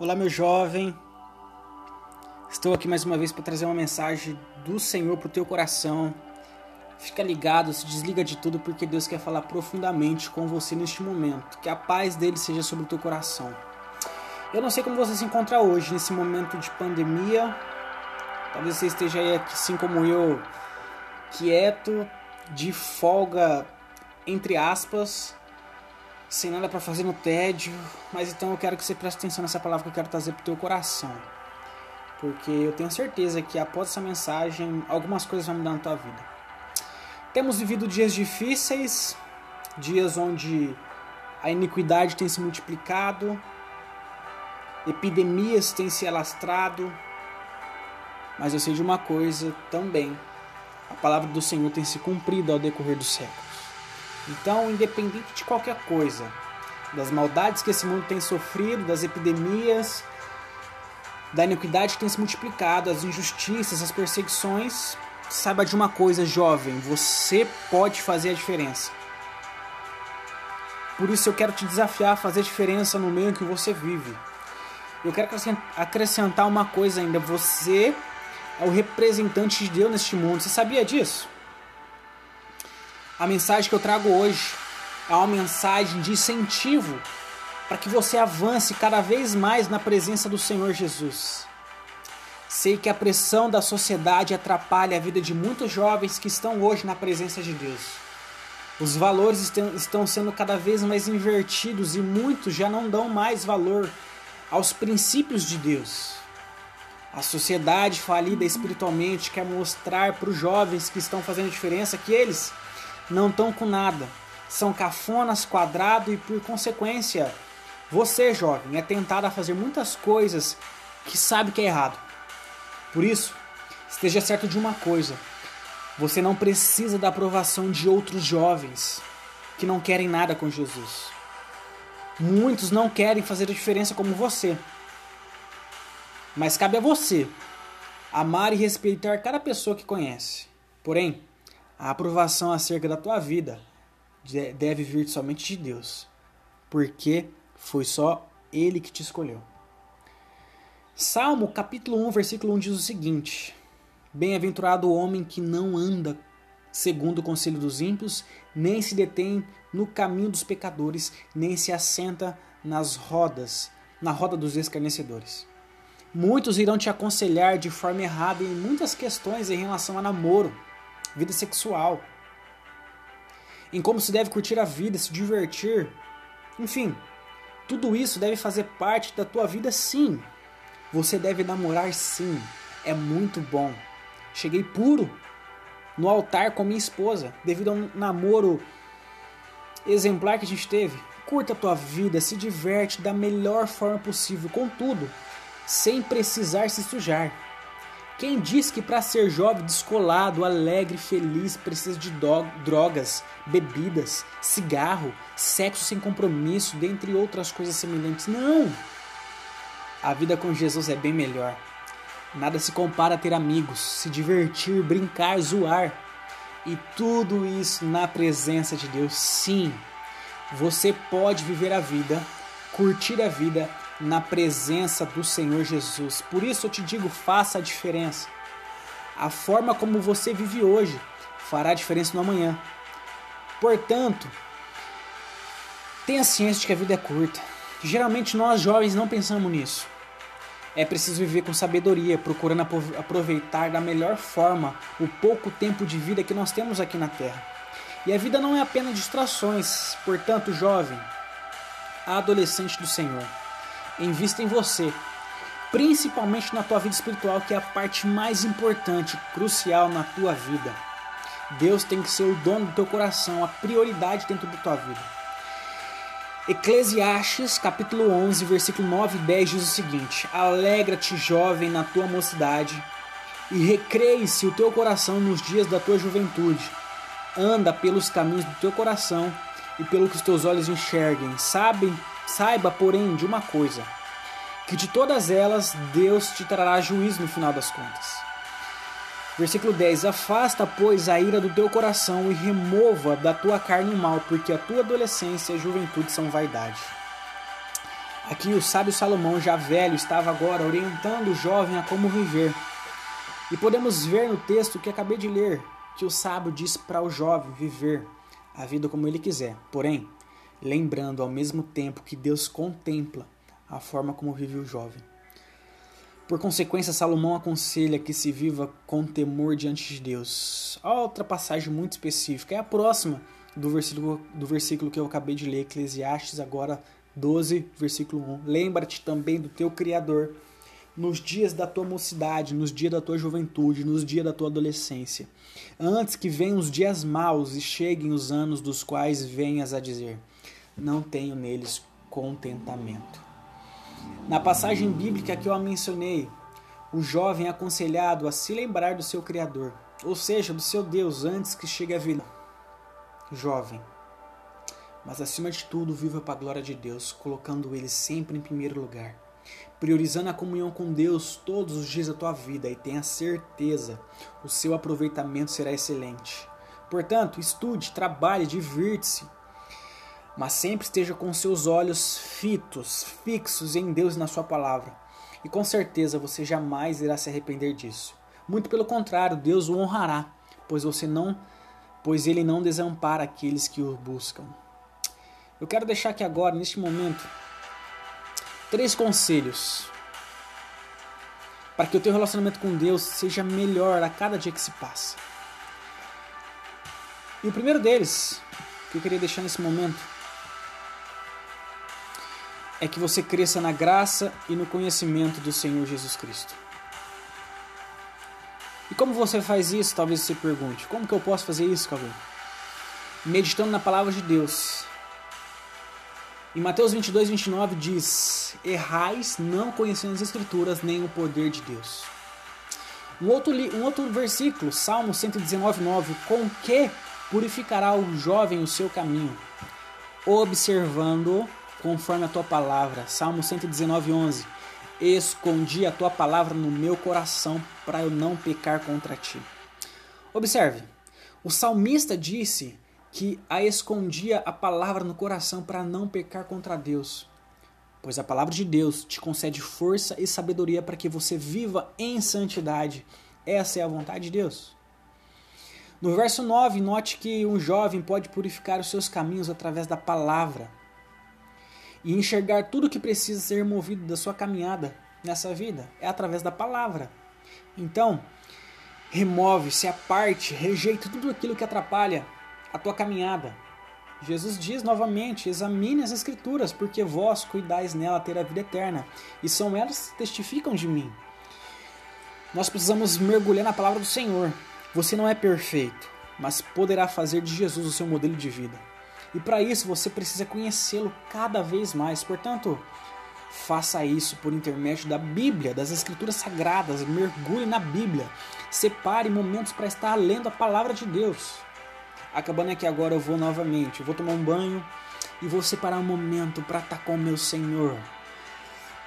Olá, meu jovem, estou aqui mais uma vez para trazer uma mensagem do Senhor para o teu coração. Fica ligado, se desliga de tudo, porque Deus quer falar profundamente com você neste momento. Que a paz dele seja sobre o teu coração. Eu não sei como você se encontra hoje, nesse momento de pandemia. Talvez você esteja aí, assim como eu, quieto, de folga, entre aspas, sem nada para fazer no tédio, mas então eu quero que você preste atenção nessa palavra que eu quero trazer pro teu coração, porque eu tenho certeza que após essa mensagem, algumas coisas vão mudar na tua vida. Temos vivido dias difíceis, dias onde a iniquidade tem se multiplicado, epidemias têm se alastrado, mas eu sei de uma coisa também, a palavra do Senhor tem se cumprido ao decorrer dos séculos. Então, independente de qualquer coisa, das maldades que esse mundo tem sofrido, das epidemias, da iniquidade que tem se multiplicado, as injustiças, as perseguições, saiba de uma coisa, jovem, você pode fazer a diferença. Por isso eu quero te desafiar a fazer a diferença no meio em que você vive. Eu quero acrescentar uma coisa ainda, você é o representante de Deus neste mundo, você sabia disso? A mensagem que eu trago hoje é uma mensagem de incentivo para que você avance cada vez mais na presença do Senhor Jesus. Sei que a pressão da sociedade atrapalha a vida de muitos jovens que estão hoje na presença de Deus. Os valores estão sendo cada vez mais invertidos e muitos já não dão mais valor aos princípios de Deus. A sociedade falida espiritualmente quer mostrar para os jovens que estão fazendo diferença que eles não estão com nada, são cafonas, quadrado e, por consequência, você, jovem, é tentado a fazer muitas coisas que sabe que é errado. Por isso, esteja certo de uma coisa, você não precisa da aprovação de outros jovens que não querem nada com Jesus. Muitos não querem fazer a diferença como você, mas cabe a você amar e respeitar cada pessoa que conhece. Porém, a aprovação acerca da tua vida deve vir somente de Deus, porque foi só Ele que te escolheu. Salmo capítulo 1, versículo 1 diz o seguinte: bem-aventurado o homem que não anda segundo o conselho dos ímpios, nem se detém no caminho dos pecadores, nem se assenta na roda dos escarnecedores. Muitos irão te aconselhar de forma errada em muitas questões em relação a namoro, vida sexual, em como se deve curtir a vida, se divertir, enfim, tudo isso deve fazer parte da tua vida sim, você deve namorar sim, é muito bom, cheguei puro no altar com minha esposa, devido a um namoro exemplar que a gente teve, curta a tua vida, se diverte da melhor forma possível, contudo, sem precisar se sujar. Quem diz que para ser jovem, descolado, alegre, feliz, precisa de drogas, bebidas, cigarro, sexo sem compromisso, dentre outras coisas semelhantes? Não! A vida com Jesus é bem melhor. Nada se compara a ter amigos, se divertir, brincar, zoar. E tudo isso na presença de Deus. Sim, você pode viver a vida, curtir a vida, na presença do Senhor Jesus. Por isso eu te digo, faça a diferença. A forma como você vive hoje fará a diferença no amanhã. Portanto, tenha ciência de que a vida é curta. Geralmente nós jovens não pensamos nisso. É preciso viver com sabedoria, procurando aproveitar da melhor forma o pouco tempo de vida que nós temos aqui na Terra. E a vida não é apenas distrações. Portanto, jovem, adolescente do Senhor, invista em você, principalmente na tua vida espiritual, que é a parte mais importante, crucial na tua vida. Deus tem que ser o dono do teu coração, a prioridade dentro da tua vida. Eclesiastes, capítulo 11, versículo 9 e 10 diz o seguinte: alegra-te, jovem, na tua mocidade, e recreie-se o teu coração nos dias da tua juventude. Anda pelos caminhos do teu coração e pelo que os teus olhos enxerguem, Saiba, porém, de uma coisa, que de todas elas Deus te trará juízo no final das contas. Versículo 10, afasta, pois, a ira do teu coração e remova da tua carne o mal, porque a tua adolescência e a juventude são vaidade. Aqui o sábio Salomão, já velho, estava agora orientando o jovem a como viver. E podemos ver no texto que acabei de ler, que o sábio diz para o jovem viver a vida como ele quiser. Porém, lembrando ao mesmo tempo que Deus contempla a forma como vive o jovem. Por consequência, Salomão aconselha que se viva com temor diante de Deus. Outra passagem muito específica é a próxima do versículo que eu acabei de ler, Eclesiastes agora 12, versículo 1. Lembra-te também do teu Criador nos dias da tua mocidade, nos dias da tua juventude, nos dias da tua adolescência, antes que venham os dias maus e cheguem os anos dos quais venhas a dizer, não tenho neles contentamento. Na passagem bíblica que eu mencionei, o jovem é aconselhado a se lembrar do seu Criador, ou seja, do seu Deus, antes que chegue a vida jovem. Mas acima de tudo, viva para a glória de Deus, colocando Ele sempre em primeiro lugar, priorizando a comunhão com Deus todos os dias da tua vida e tenha certeza, o seu aproveitamento será excelente. Portanto, estude, trabalhe, divirte-se, mas sempre esteja com seus olhos fixos em Deus e na sua palavra. E com certeza você jamais irá se arrepender disso. Muito pelo contrário, Deus o honrará, pois Ele não desampara aqueles que o buscam. Eu quero deixar aqui agora, neste momento, 3 conselhos para que o teu relacionamento com Deus seja melhor a cada dia que se passa. E o primeiro deles, que eu queria deixar nesse momento, é que você cresça na graça e no conhecimento do Senhor Jesus Cristo. E como você faz isso? Talvez você pergunte, como que eu posso fazer isso, Calvin? Meditando na palavra de Deus. Em Mateus 22, 29 diz, errais não conhecendo as Escrituras nem o poder de Deus. Um outro versículo, Salmo 119, 9, com que purificará o jovem o seu caminho? Observando conforme a tua palavra, Salmo 119, 11, escondi a tua palavra no meu coração para eu não pecar contra ti. Observe, o salmista disse que escondia a palavra no coração para não pecar contra Deus, pois a palavra de Deus te concede força e sabedoria para que você viva em santidade. Essa é a vontade de Deus. No verso 9, note que um jovem pode purificar os seus caminhos através da palavra e enxergar tudo o que precisa ser removido da sua caminhada nessa vida é através da palavra. Então, remove-se, aparte, rejeita tudo aquilo que atrapalha a tua caminhada. Jesus diz novamente, examine as Escrituras, porque vós cuidais nela ter a vida eterna, e são elas que testificam de mim. Nós precisamos mergulhar na palavra do Senhor. Você não é perfeito, mas poderá fazer de Jesus o seu modelo de vida. E para isso você precisa conhecê-lo cada vez mais. Portanto, faça isso por intermédio da Bíblia, das Escrituras Sagradas. Mergulhe na Bíblia. Separe momentos para estar lendo a palavra de Deus. Acabando aqui agora, eu vou novamente. Eu vou tomar um banho e vou separar um momento para estar com o meu Senhor.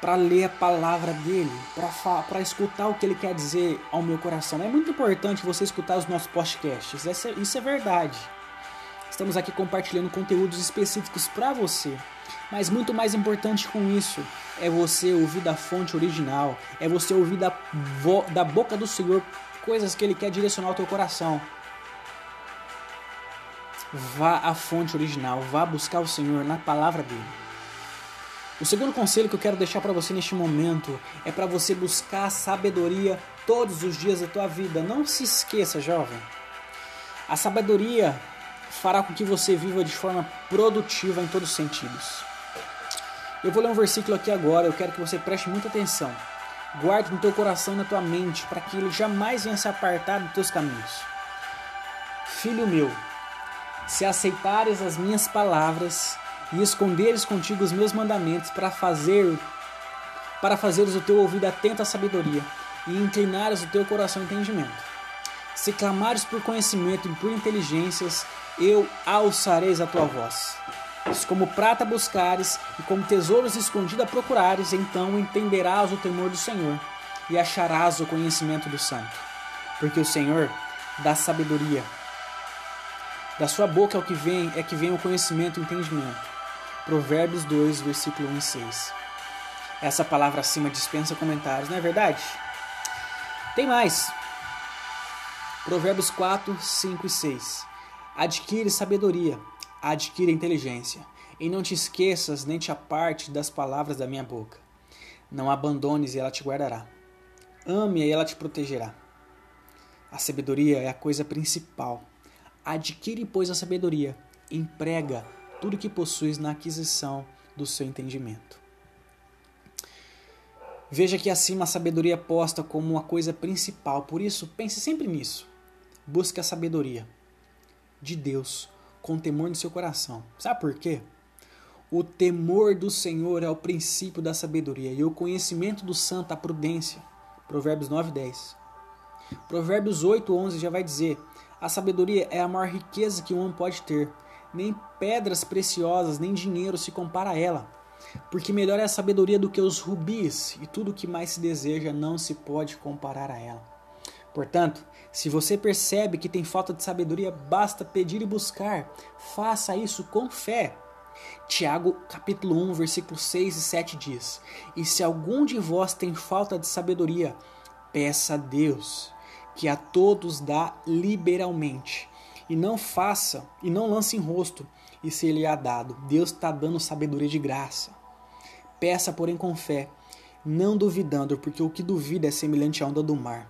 Para ler a palavra dele, para escutar o que ele quer dizer ao meu coração. É muito importante você escutar os nossos podcasts, isso é verdade. Estamos aqui compartilhando conteúdos específicos para você, mas muito mais importante com isso é você ouvir da fonte original, é você ouvir da boca do Senhor coisas que ele quer direcionar ao teu coração. Vá à fonte original, vá buscar o Senhor na palavra dele. O segundo conselho que eu quero deixar para você neste momento é para você buscar sabedoria todos os dias da tua vida. Não se esqueça, jovem. A sabedoria fará com que você viva de forma produtiva em todos os sentidos. Eu vou ler um versículo aqui agora, eu quero que você preste muita atenção. Guarde no teu coração e na tua mente para que ele jamais venha se apartar dos teus caminhos. Filho meu, se aceitares as minhas palavras e esconderes contigo os meus mandamentos para fazeres o teu ouvido atento à sabedoria e inclinares o teu coração ao entendimento. Se clamares por conhecimento e por inteligências, eu alçareis a tua voz. Se como prata buscares e como tesouros escondida procurares, então entenderás o temor do Senhor e acharás o conhecimento do Santo. Porque o Senhor dá sabedoria. Da sua boca é que vem o conhecimento e o entendimento. Provérbios 2, versículo 1 e 6. Essa palavra acima dispensa comentários, não é verdade? Tem mais. Provérbios 4, 5 e 6. Adquire sabedoria, adquire inteligência, e não te esqueças nem te aparte das palavras da minha boca. Não a abandones e ela te guardará. Ame-a e ela te protegerá. A sabedoria é a coisa principal. Adquire, pois, a sabedoria. Emprega tudo que possuis na aquisição do seu entendimento. Veja aqui acima a sabedoria posta como uma coisa principal. Por isso, pense sempre nisso. Busque a sabedoria de Deus com temor no seu coração. Sabe por quê? O temor do Senhor é o princípio da sabedoria e o conhecimento do santo, a prudência. Provérbios 9, 10. Provérbios 8, 11 já vai dizer: a sabedoria é a maior riqueza que um homem pode ter. Nem pedras preciosas, nem dinheiro se compara a ela. Porque melhor é a sabedoria do que os rubis, e tudo o que mais se deseja não se pode comparar a ela. Portanto, se você percebe que tem falta de sabedoria, basta pedir e buscar. Faça isso com fé. Tiago capítulo 1, versículos 6 e 7 diz: e se algum de vós tem falta de sabedoria, peça a Deus, que a todos dá liberalmente, e não lance em rosto, e se ele há dado. Deus está dando sabedoria de graça. Peça, porém, com fé, não duvidando, porque o que duvida é semelhante à onda do mar,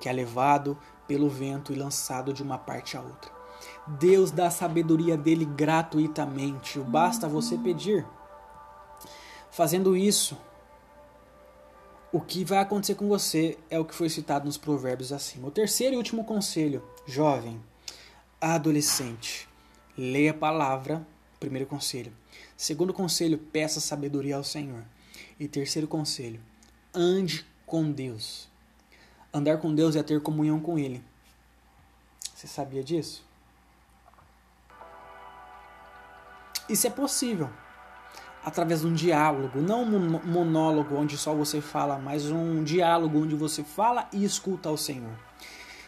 que é levado pelo vento e lançado de uma parte à outra. Deus dá a sabedoria dele gratuitamente, basta você pedir. Fazendo isso, o que vai acontecer com você é o que foi citado nos provérbios acima. O terceiro e último conselho, jovem, adolescente, leia a palavra, primeiro conselho. Segundo conselho, peça sabedoria ao Senhor. E terceiro conselho, ande com Deus. Andar com Deus é ter comunhão com Ele. Você sabia disso? Isso é possível através de um diálogo, não um monólogo onde só você fala, mas um diálogo onde você fala e escuta ao Senhor.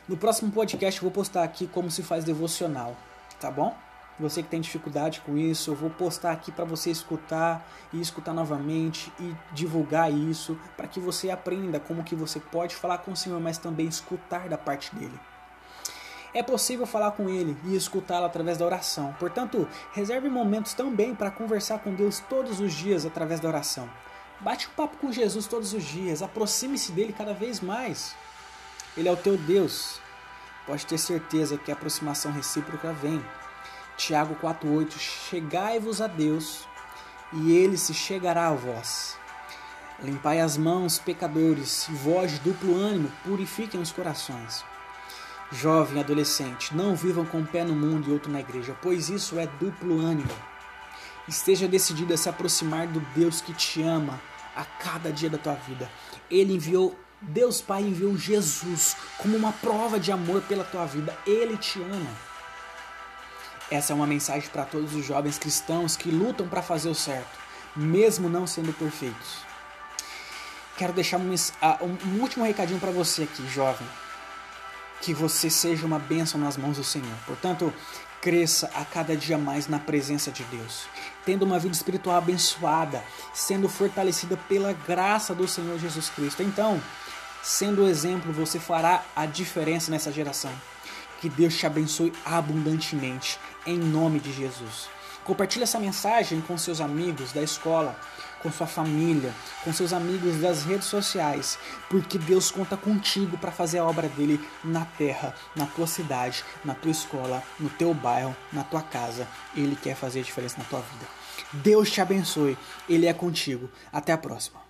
No próximo podcast eu vou postar aqui como se faz devocional, tá bom? Você que tem dificuldade com isso, eu vou postar aqui para você escutar e escutar novamente e divulgar isso para que você aprenda como que você pode falar com o Senhor, mas também escutar da parte dele. É possível falar com Ele e escutá-lo através da oração. Portanto, reserve momentos também para conversar com Deus todos os dias através da oração. Bate um papo com Jesus todos os dias. Aproxime-se dEle cada vez mais. Ele é o teu Deus. Pode ter certeza que a aproximação recíproca vem. Tiago 4,8: chegai-vos a Deus e Ele se chegará a vós. Limpai as mãos, pecadores, e vós de duplo ânimo, purifiquem os corações. Jovem, adolescente, não vivam com um pé no mundo e outro na igreja, pois isso é duplo ânimo. Esteja decidido a se aproximar do Deus que te ama a cada dia da tua vida. Deus Pai enviou Jesus como uma prova de amor pela tua vida. Ele te ama. Essa é uma mensagem para todos os jovens cristãos que lutam para fazer o certo, mesmo não sendo perfeitos. Quero deixar um último recadinho para você aqui, jovem. Que você seja uma bênção nas mãos do Senhor. Portanto, cresça a cada dia mais na presença de Deus, tendo uma vida espiritual abençoada, sendo fortalecida pela graça do Senhor Jesus Cristo. Então, sendo o exemplo, você fará a diferença nessa geração. Que Deus te abençoe abundantemente, em nome de Jesus. Compartilhe essa mensagem com seus amigos da escola, com sua família, com seus amigos das redes sociais, porque Deus conta contigo para fazer a obra dele na terra, na tua cidade, na tua escola, no teu bairro, na tua casa. Ele quer fazer a diferença na tua vida. Deus te abençoe, Ele é contigo. Até a próxima.